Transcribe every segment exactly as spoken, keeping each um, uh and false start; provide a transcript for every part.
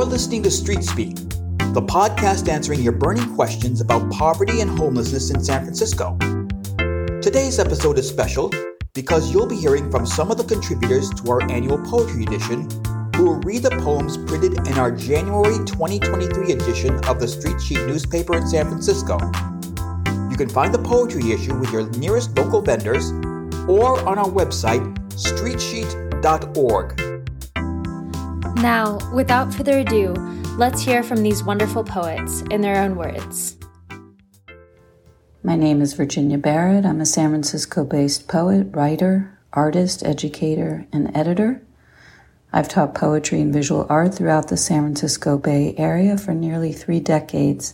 You're listening to Street Speak, the podcast answering your burning questions about poverty and homelessness in San Francisco. Today's episode is special because you'll be hearing from some of the contributors to our annual poetry edition who will read the poems printed in our January twenty twenty-three edition of the Street Sheet newspaper in San Francisco. You can find the poetry issue with your nearest local vendors or on our website, street sheet dot org. Now, without further ado, let's hear from these wonderful poets in their own words. My name is Virginia Barrett. I'm a San Francisco-based poet, writer, artist, educator, and editor. I've taught poetry and visual art throughout the San Francisco Bay Area for nearly three decades,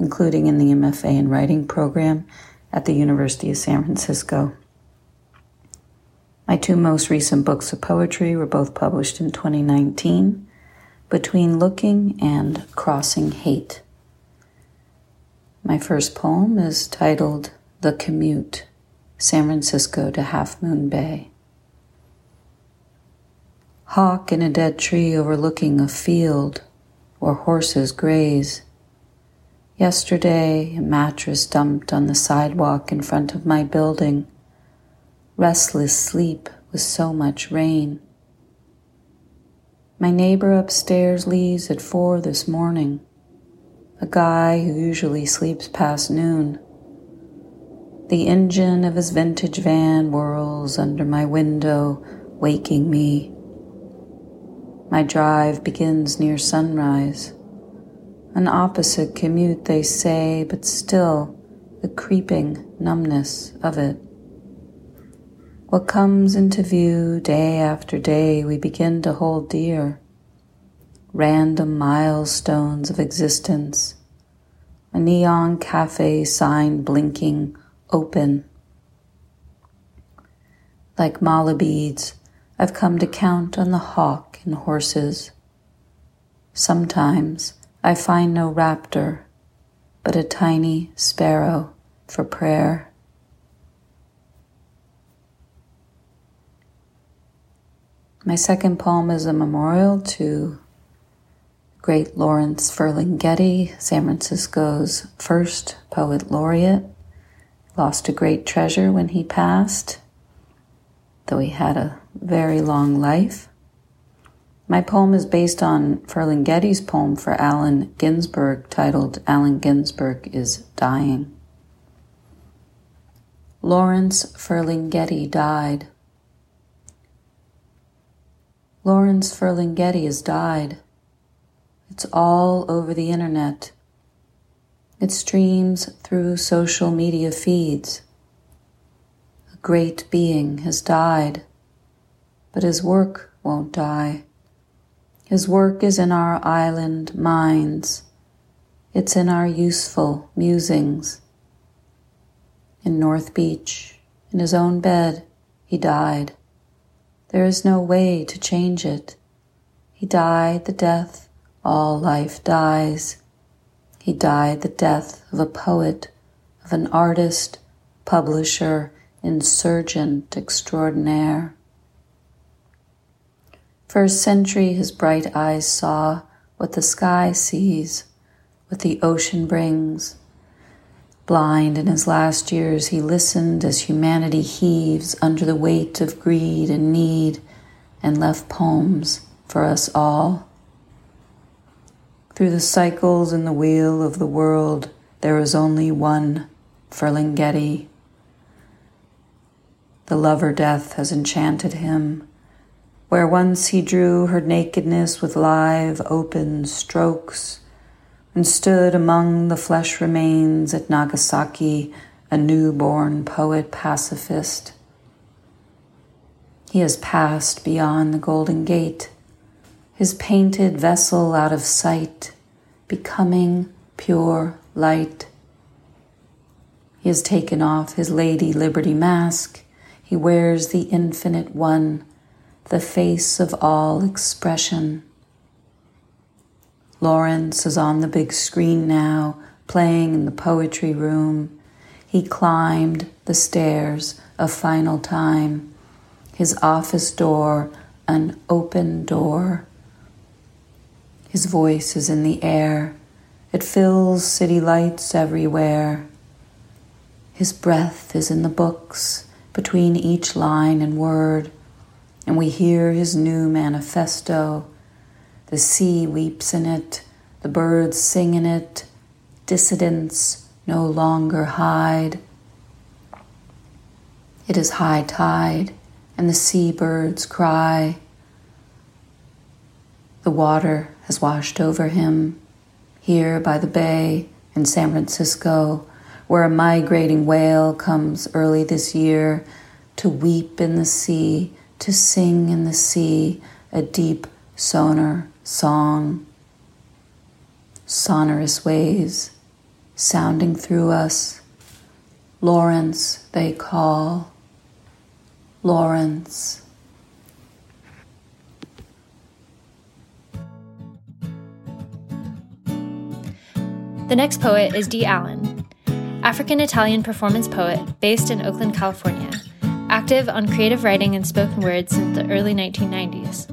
including in the M F A in Writing program at the University of San Francisco. My two most recent books of poetry were both published in twenty nineteen, Between Looking and Crossing Hate. My first poem is titled The Commute, San Francisco to Half Moon Bay. Hawk in a dead tree overlooking a field where horses graze. Yesterday, a mattress dumped on the sidewalk in front of my building. Restless sleep with so much rain. My neighbor upstairs leaves at four this morning, a guy who usually sleeps past noon. The engine of his vintage van whirls under my window, waking me. My drive begins near sunrise, an opposite commute, they say, but still the creeping numbness of it. What comes into view day after day we begin to hold dear, random milestones of existence, a neon cafe sign blinking open. Like mala beads, I've come to count on the hawk and horses. Sometimes I find no raptor, but a tiny sparrow for prayer. My second poem is a memorial to great Lawrence Ferlinghetti, San Francisco's first poet laureate. Lost a great treasure when he passed, though he had a very long life. My poem is based on Ferlinghetti's poem for Allen Ginsberg titled Allen Ginsberg is Dying. Lawrence Ferlinghetti died. Lawrence Ferlinghetti has died. It's all over the internet. It streams through social media feeds. A great being has died, but his work won't die. His work is in our island minds. It's in our useful musings. In North Beach, in his own bed, he died. There is no way to change it. He died the death all life dies. He died the death of a poet, of an artist, publisher, insurgent extraordinaire. For a century his bright eyes saw what the sky sees, what the ocean brings. Blind in his last years, he listened as humanity heaves under the weight of greed and need and left poems for us all. Through the cycles and the wheel of the world, there is only one Ferlinghetti. The lover death has enchanted him. Where once he drew her nakedness with live, open strokes, and stood among the flesh remains at Nagasaki, a newborn poet pacifist. He has passed beyond the Golden Gate, his painted vessel out of sight, becoming pure light. He has taken off his Lady Liberty mask. He wears the infinite one, the face of all expression. Lawrence is on the big screen now, playing in the poetry room. He climbed the stairs a final time, his office door an open door. His voice is in the air. It fills city lights everywhere. His breath is in the books, between each line and word, and we hear his new manifesto. The sea weeps in it, the birds sing in it, dissidents no longer hide. It is high tide, and the seabirds cry. The water has washed over him, here by the bay in San Francisco, where a migrating whale comes early this year to weep in the sea, to sing in the sea a deep sonar song. Sonorous waves sounding through us. Lawrence, they call. Lawrence. The next poet is Dee Allen, African-Italian performance poet based in Oakland, California, active on creative writing and spoken word since the early nineteen nineties.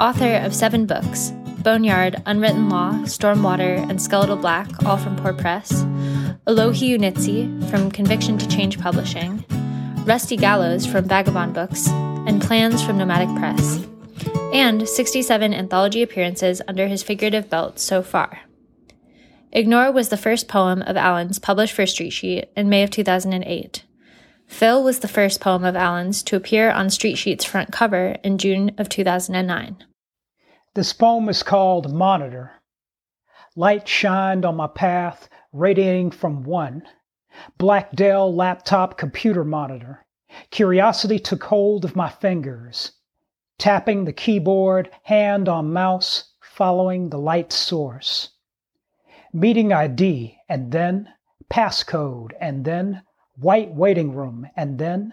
Author of seven books, Boneyard, Unwritten Law, Stormwater, and Skeletal Black, all from Poor Press, Alohi Unitsi from Conviction to Change Publishing, Rusty Gallows from Vagabond Books, and Plans from Nomadic Press, and sixty-seven anthology appearances under his figurative belt so far. Ignore was the first poem of Allen's published for Street Sheet in May of two thousand eight. Phil was the first poem of Allen's to appear on Street Sheet's front cover in June of two thousand nine. This poem is called Monitor. Light shined on my path, radiating from one. Black Dell laptop computer monitor. Curiosity took hold of my fingers. Tapping the keyboard, hand on mouse, following the light source. Meeting I D, and then passcode, and then white waiting room, and then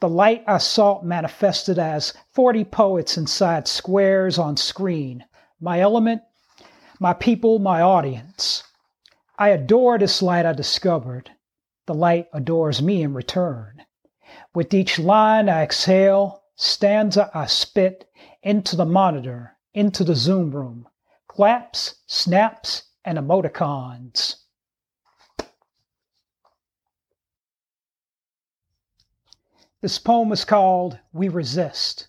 the light I sought manifested as forty poets inside squares on screen. My element, my people, my audience. I adore this light I discovered. The light adores me in return. With each line I exhale, stanza I spit, into the monitor, into the Zoom room. Claps, snaps, and emoticons. This poem is called We Resist.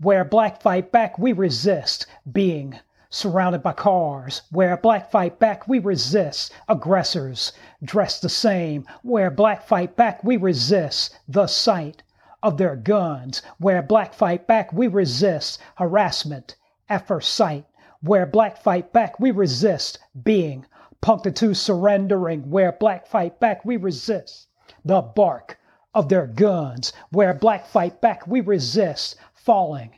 Where black fight back, we resist being surrounded by cars. Where black fight back, we resist aggressors dressed the same. Where black fight back, we resist the sight of their guns. Where black fight back, we resist harassment at first sight. Where black fight back, we resist being punked into surrendering. Where black fight back, we resist the bark of their guns. Where black fight back, we resist falling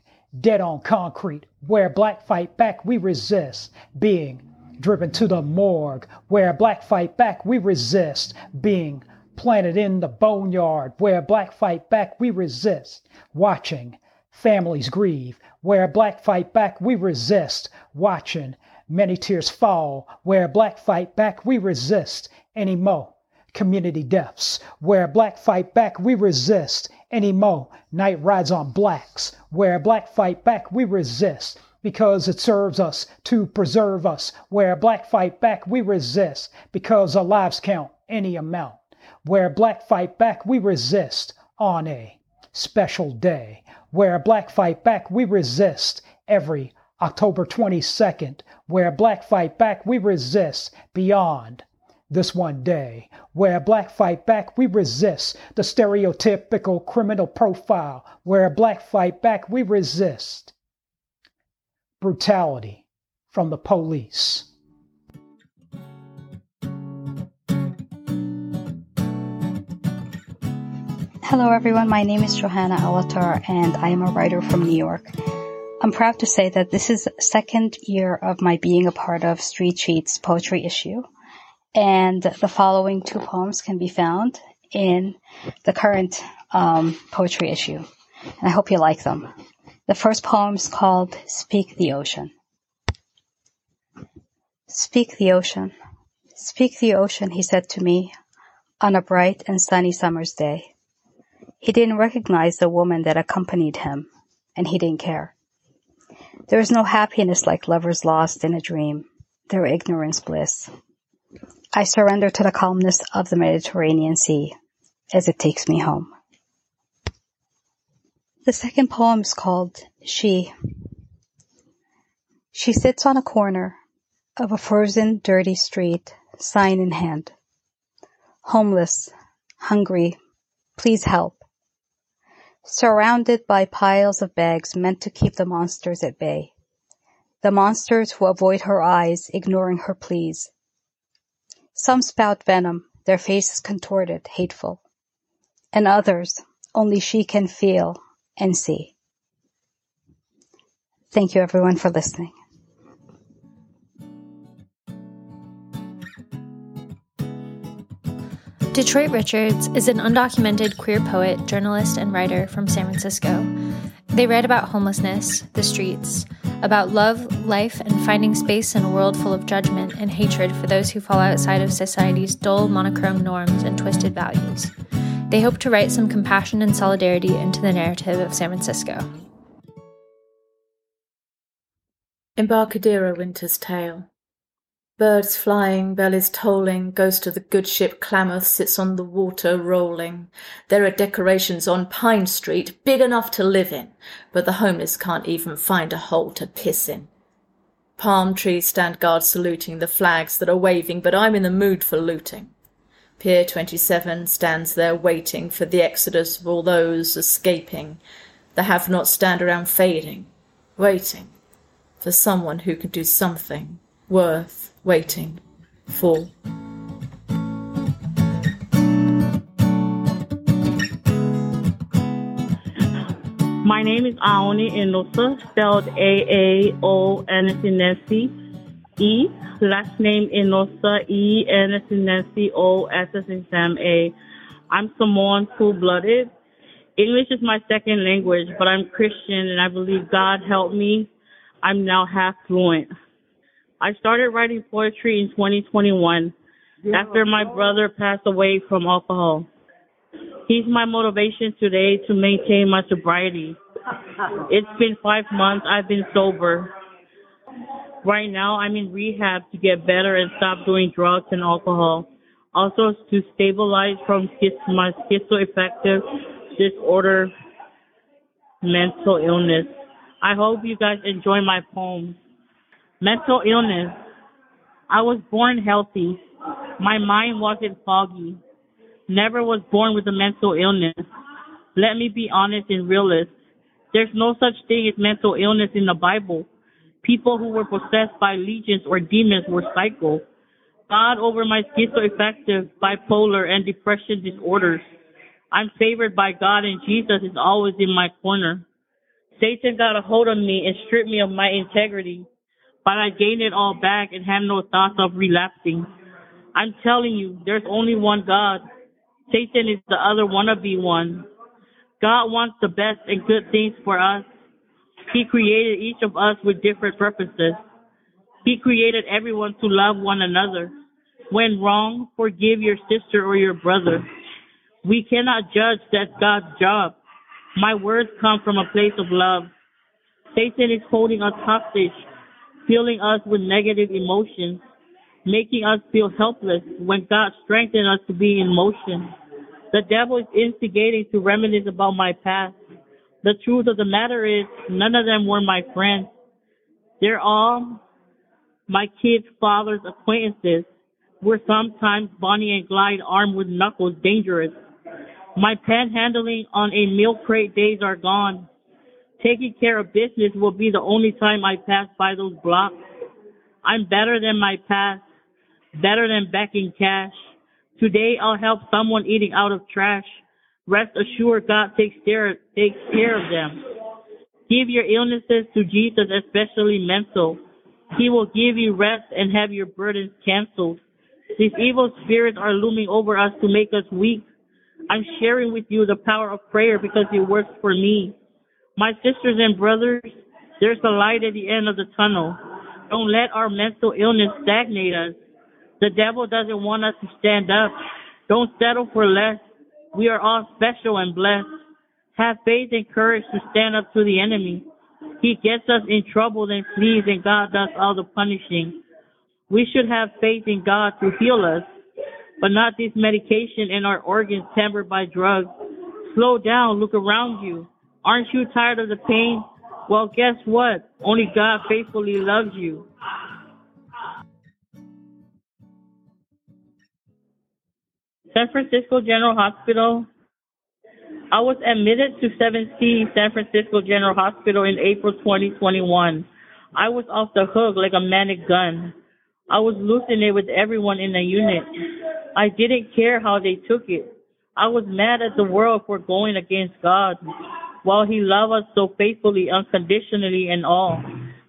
dead on concrete. Where black fight back, we resist being driven to the morgue. Where black fight back, we resist being planted in the boneyard. Where black fight back, we resist watching families grieve. Where black fight back, we resist watching many tears fall. Where black fight back, we resist any more community deaths. Where black fight back, we resist any more night rides on blacks. Where black fight back, we resist because it serves us to preserve us. Where black fight back, we resist because our lives count any amount. Where black fight back, we resist on a special day. Where black fight back, we resist every October twenty-second. Where black fight back, we resist beyond this one day. Where black fight back, we resist the stereotypical criminal profile. Where black fight back, we resist brutality from the police. Hello everyone, my name is Johanna Alatar and I am a writer from New York. I'm proud to say that this is the second year of my being a part of Street Sheet's poetry issue, and the following two poems can be found in the current um, poetry issue, and I hope you like them. The first poem is called Speak the Ocean. Speak the ocean, speak the ocean, he said to me on a bright and sunny summer's day. He didn't recognize the woman that accompanied him, and he didn't care. There is no happiness like lovers lost in a dream, their ignorance bliss. I surrender to the calmness of the Mediterranean Sea as it takes me home. The second poem is called She. She sits on a corner of a frozen, dirty street, sign in hand. Homeless, hungry, please help. Surrounded by piles of bags meant to keep the monsters at bay. The monsters who avoid her eyes, ignoring her pleas. Some spout venom, their faces contorted, hateful. And others, only she can feel and see. Thank you everyone for listening. Detroit Richards is an undocumented queer poet, journalist, and writer from San Francisco. They write about homelessness, the streets, about love, life, and finding space in a world full of judgment and hatred for those who fall outside of society's dull, monochrome norms and twisted values. They hope to write some compassion and solidarity into the narrative of San Francisco. Embarcadero Winter's Tale. Birds flying, bell is tolling, ghost of the good ship Klamath sits on the water rolling. There are decorations on Pine Street, big enough to live in, but the homeless can't even find a hole to piss in. Palm trees stand guard saluting the flags that are waving, but I'm in the mood for looting. Pier twenty-seven stands there waiting for the exodus of all those escaping. The have-nots stand around fading, waiting for someone who can do something worth waiting for. My name is Aoni Inosa, spelled A A O N S I N S I E. Last name Inosa, E N S I N S I O S S S M A. I'm Samoan, full-blooded. English is my second language, but I'm Christian and I believe God helped me. I'm now half fluent. I started writing poetry in twenty twenty-one after my brother passed away from alcohol. He's my motivation today to maintain my sobriety. It's been five months I've been sober. Right now I'm in rehab to get better and stop doing drugs and alcohol. Also to stabilize from my schizoaffective disorder, mental illness. I hope you guys enjoy my poem. Mental illness. I was born healthy. My mind wasn't foggy. Never was born with a mental illness. Let me be honest and realist. There's no such thing as mental illness in the Bible. People who were possessed by legions or demons were psycho. God over my schizoaffective, bipolar, and depression disorders. I'm favored by God and Jesus is always in my corner. Satan got a hold of me and stripped me of my integrity. But I gained it all back and had no thoughts of relapsing. I'm telling you, there's only one God. Satan is the other wannabe one. God wants the best and good things for us. He created each of us with different purposes. He created everyone to love one another. When wrong, forgive your sister or your brother. We cannot judge, that's God's job. My words come from a place of love. Satan is holding us hostage, filling us with negative emotions, making us feel helpless when God strengthened us to be in motion. The devil is instigating to reminisce about my past. The truth of the matter is, none of them were my friends. They're all my kids' father's acquaintances. We're sometimes Bonnie and Clyde armed with knuckles, dangerous. My panhandling on a meal crate days are gone. Taking care of business will be the only time I pass by those blocks. I'm better than my past, better than back in cash. Today I'll help someone eating out of trash. Rest assured God takes care, takes care of them. Give your illnesses to Jesus, especially mental. He will give you rest and have your burdens canceled. These evil spirits are looming over us to make us weak. I'm sharing with you the power of prayer because it works for me. My sisters and brothers, there's a light at the end of the tunnel. Don't let our mental illness stagnate us. The devil doesn't want us to stand up. Don't settle for less. We are all special and blessed. Have faith and courage to stand up to the enemy. He gets us in trouble, then flees, and God does all the punishing. We should have faith in God to heal us, but not this medication and our organs tempered by drugs. Slow down, look around you. Aren't you tired of the pain? Well, guess what? Only God faithfully loves you. San Francisco General Hospital. I was admitted to seven C San Francisco General Hospital in April twenty twenty-one. I was off the hook like a manic gun. I was hallucinating with everyone in the unit. I didn't care how they took it. I was mad at the world for going against God, while He loved us so faithfully, unconditionally, and all.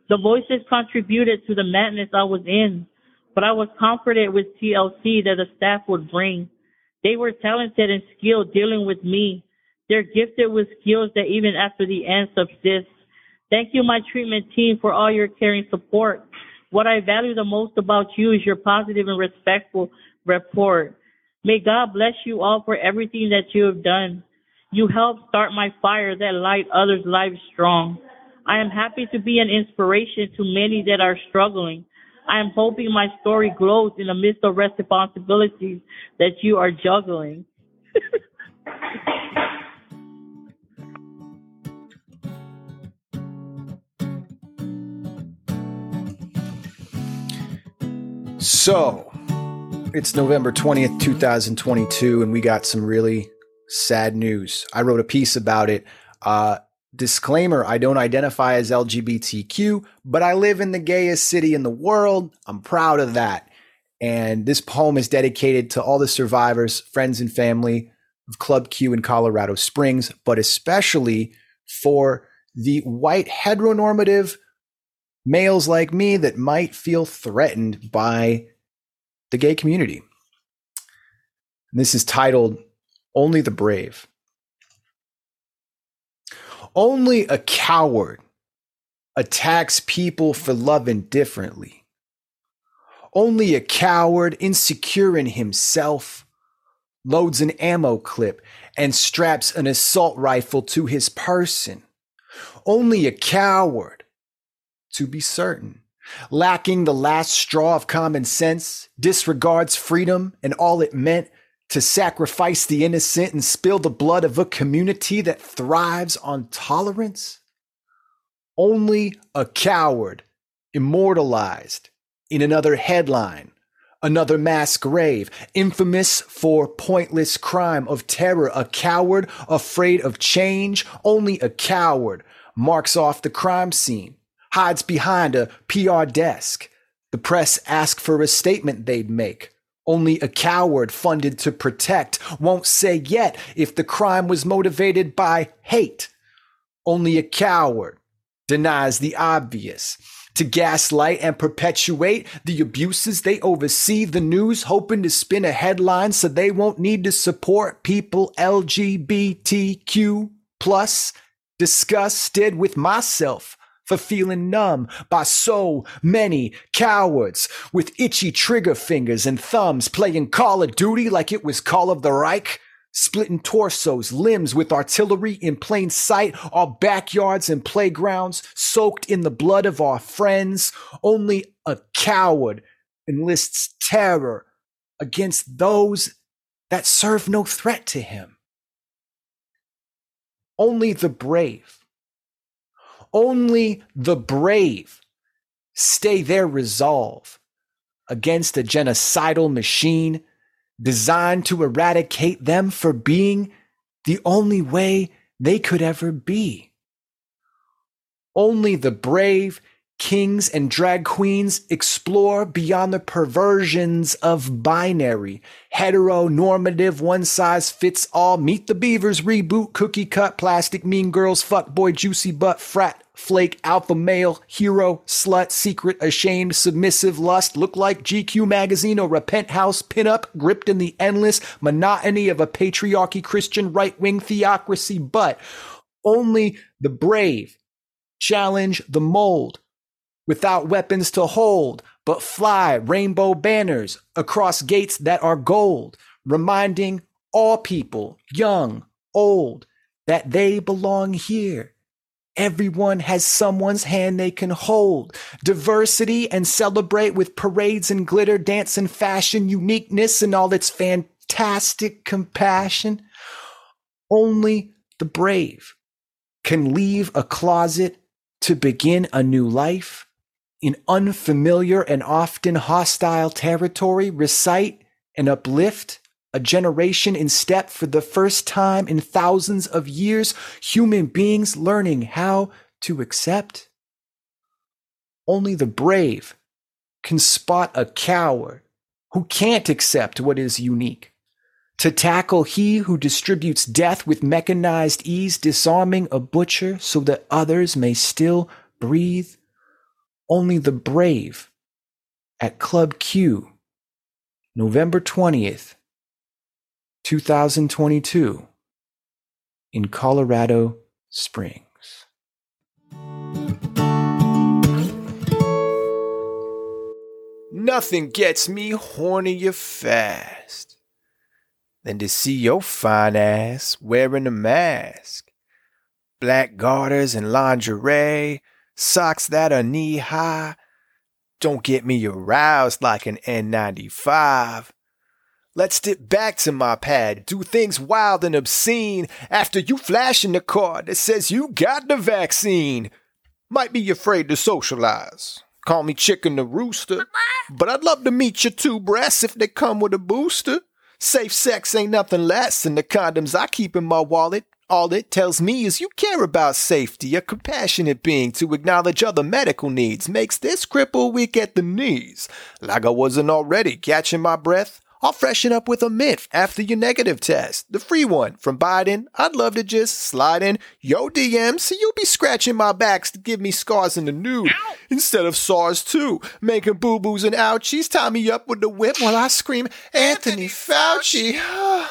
The voices contributed to the madness I was in, but I was comforted with T L C that the staff would bring. They were talented and skilled dealing with me. They're gifted with skills that even after the end subsist. Thank you, my treatment team, for all your caring support. What I value the most about you is your positive and respectful rapport. May God bless you all for everything that you have done. You helped start my fire that light others' lives strong. I am happy to be an inspiration to many that are struggling. I am hoping my story glows in the midst of responsibilities that you are juggling. So, it's November twentieth, twenty twenty-two, and we got some really sad news. I wrote a piece about it. Uh, disclaimer, I don't identify as L G B T Q, but I live in the gayest city in the world. I'm proud of that. And this poem is dedicated to all the survivors, friends and family of Club Q in Colorado Springs, but especially for the white heteronormative males like me that might feel threatened by the gay community. And this is titled Only the Brave. Only a coward attacks people for loving differently. Only a coward, insecure in himself, loads an ammo clip and straps an assault rifle to his person. Only a coward, to be certain, lacking the last straw of common sense, disregards freedom and all it meant to sacrifice the innocent and spill the blood of a community that thrives on tolerance. Only a coward, immortalized in another headline, another mass grave, infamous for pointless crime of terror, a coward afraid of change. Only a coward marks off the crime scene, hides behind a P R desk. The press asks for a statement they'd make. Only a coward funded to protect won't say yet if the crime was motivated by hate. Only a coward denies the obvious, to gaslight and perpetuate the abuses they oversee. The news hoping to spin a headline so they won't need to support people L G B T Q plus. Disgusted with myself for feeling numb by so many cowards with itchy trigger fingers and thumbs playing Call of Duty like it was Call of the Reich, splitting torsos, limbs with artillery in plain sight, our backyards and playgrounds soaked in the blood of our friends. Only a coward enlists terror against those that serve no threat to him. Only the brave. Only the brave stay their resolve against a genocidal machine designed to eradicate them for being the only way they could ever be. Only the brave kings and drag queens explore beyond the perversions of binary, heteronormative, one-size-fits-all, Meet the Beavers reboot, cookie cut, plastic, mean girls, fuck boy, juicy butt, frat, flake, alpha male, hero, slut, secret, ashamed, submissive, lust, look like G Q magazine or a penthouse pinup, gripped in the endless monotony of a patriarchy, Christian right-wing theocracy. But only the brave challenge the mold, without weapons to hold, but fly rainbow banners across gates that are gold, reminding all people, young, old, that they belong here Everyone has someone's hand they can hold. Diversity and celebrate with parades and glitter, dance and fashion, uniqueness and all its fantastic compassion. Only the brave can leave a closet to begin a new life in unfamiliar and often hostile territory, recite and uplift a generation in step for the first time in thousands of years, human beings learning how to accept. Only the brave can spot a coward who can't accept what is unique. To tackle he who distributes death with mechanized ease, disarming a butcher so that others may still breathe. Only the brave at Club Q, November twentieth, two thousand twenty-two, in Colorado Springs. Nothing gets me hornier fast than to see your fine ass wearing a mask. Black garters and lingerie, socks that are knee high. Don't get me aroused like an N ninety-five. Let's dip back to my pad, do things wild and obscene after you flash in the card that says you got the vaccine. Might be afraid to socialize. Call me chicken the rooster. But I'd love to meet your two breasts if they come with a booster. Safe sex ain't nothing less than the condoms I keep in my wallet. All it tells me is you care about safety. A compassionate being to acknowledge other medical needs makes this cripple weak at the knees. Like I wasn't already catching my breath. I'll freshen up with a mint after your negative test. The free one from Biden. I'd love to just slide in your D M so you'll be scratching my backs to give me scars in the nude. Ow. Instead of SARS too. Making boo-boos and ouchies. Tie me up with the whip while I scream, Anthony, Anthony Fauci. Fauci.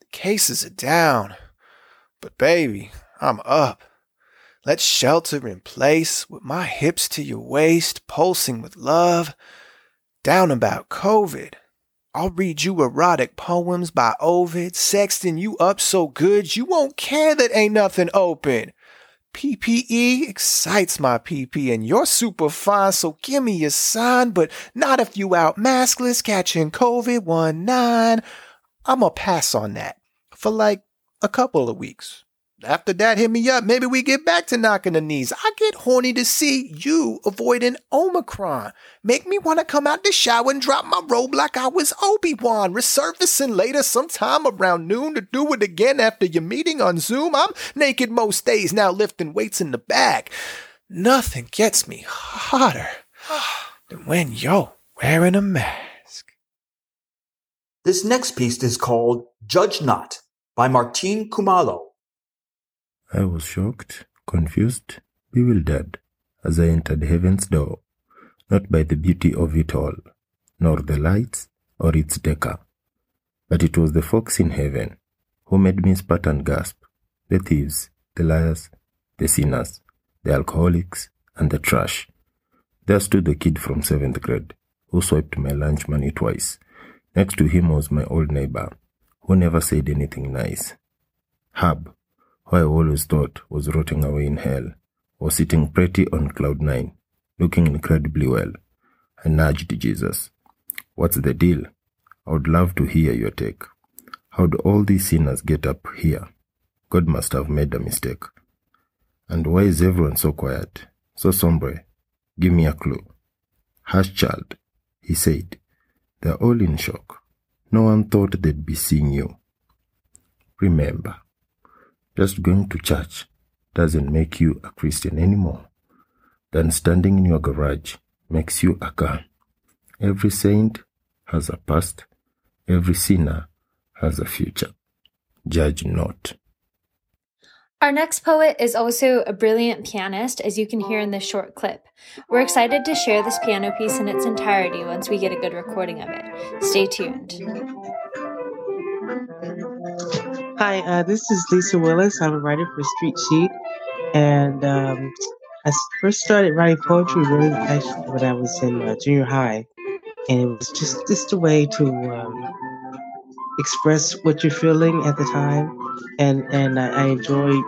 The cases are down. But baby, I'm up. Let's shelter in place with my hips to your waist, pulsing with love. Down about COVID. I'll read you erotic poems by Ovid, sexting you up so good you won't care that ain't nothing open. P P E excites my P P and you're super fine, so give me a sign, but not if you out maskless catching COVID nineteen. I'ma pass on that for like a couple of weeks. After that, hit me up. Maybe we get back to knocking the knees. I get horny to see you avoiding Omicron. Make me want to come out the shower and drop my robe like I was Obi-Wan. Resurfacing later sometime around noon to do it again after your meeting on Zoom. I'm naked most days now, lifting weights in the bag. Nothing gets me hotter than when you're wearing a mask. This next piece is called Judge Not by Martin Kumalo. I was shocked, confused, bewildered, as I entered heaven's door, not by the beauty of it all, nor the lights or its decor, but it was the fox in heaven who made me sput and gasp, the thieves, the liars, the sinners, the alcoholics, and the trash. There stood the kid from seventh grade, who swiped my lunch money twice. Next to him was my old neighbor, who never said anything nice. Hub, who I always thought was rotting away in hell, was sitting pretty on cloud nine, looking incredibly well. I nudged Jesus. What's the deal? I would love to hear your take. How'd all these sinners get up here? God must have made a mistake. And why is everyone so quiet, so sombre? Give me a clue. Hush, child, he said. They're all in shock. No one thought they'd be seeing you. Remember, just going to church doesn't make you a Christian anymore. Then standing in your garage makes you a car. Every saint has a past. Every sinner has a future. Judge not. Our next poet is also a brilliant pianist, as you can hear in this short clip. We're excited to share this piano piece in its entirety once we get a good recording of it. Stay tuned. Hi, uh, this is Lisa Willis. I'm a writer for Street Sheet, and um, I first started writing poetry really actually when I was in uh, junior high, and it was just, just a way to um, express what you're feeling at the time, and, and I, I enjoyed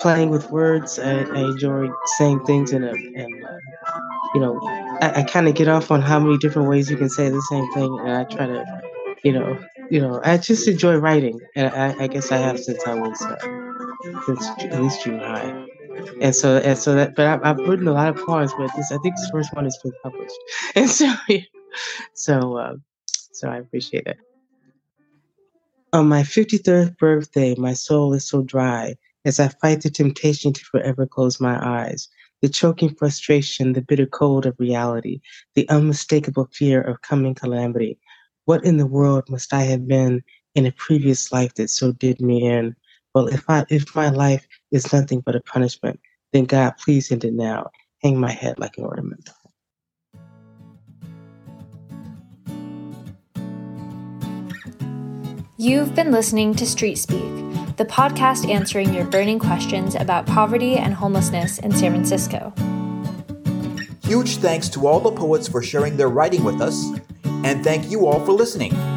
playing with words. I, I enjoy saying things in a, and uh, you know, I, I kind of get off on how many different ways you can say the same thing, and I try to, you know, you know, I just enjoy writing, and I, I guess I have since I was uh, since at least junior high. And so, and so that, but I, I've written a lot of poems, but this, I think this first one is been published. And so, yeah, so, uh, so I appreciate that. On my fifty-third birthday, my soul is so dry as I fight the temptation to forever close my eyes, the choking frustration, the bitter cold of reality, the unmistakable fear of coming calamity. What in the world must I have been in a previous life that so did me in? Well, if I, if my life is nothing but a punishment, then God, please end it now. Hang my head like an ornament. You've been listening to Street Speak, the podcast answering your burning questions about poverty and homelessness in San Francisco. Huge thanks to all the poets for sharing their writing with us, and thank you all for listening.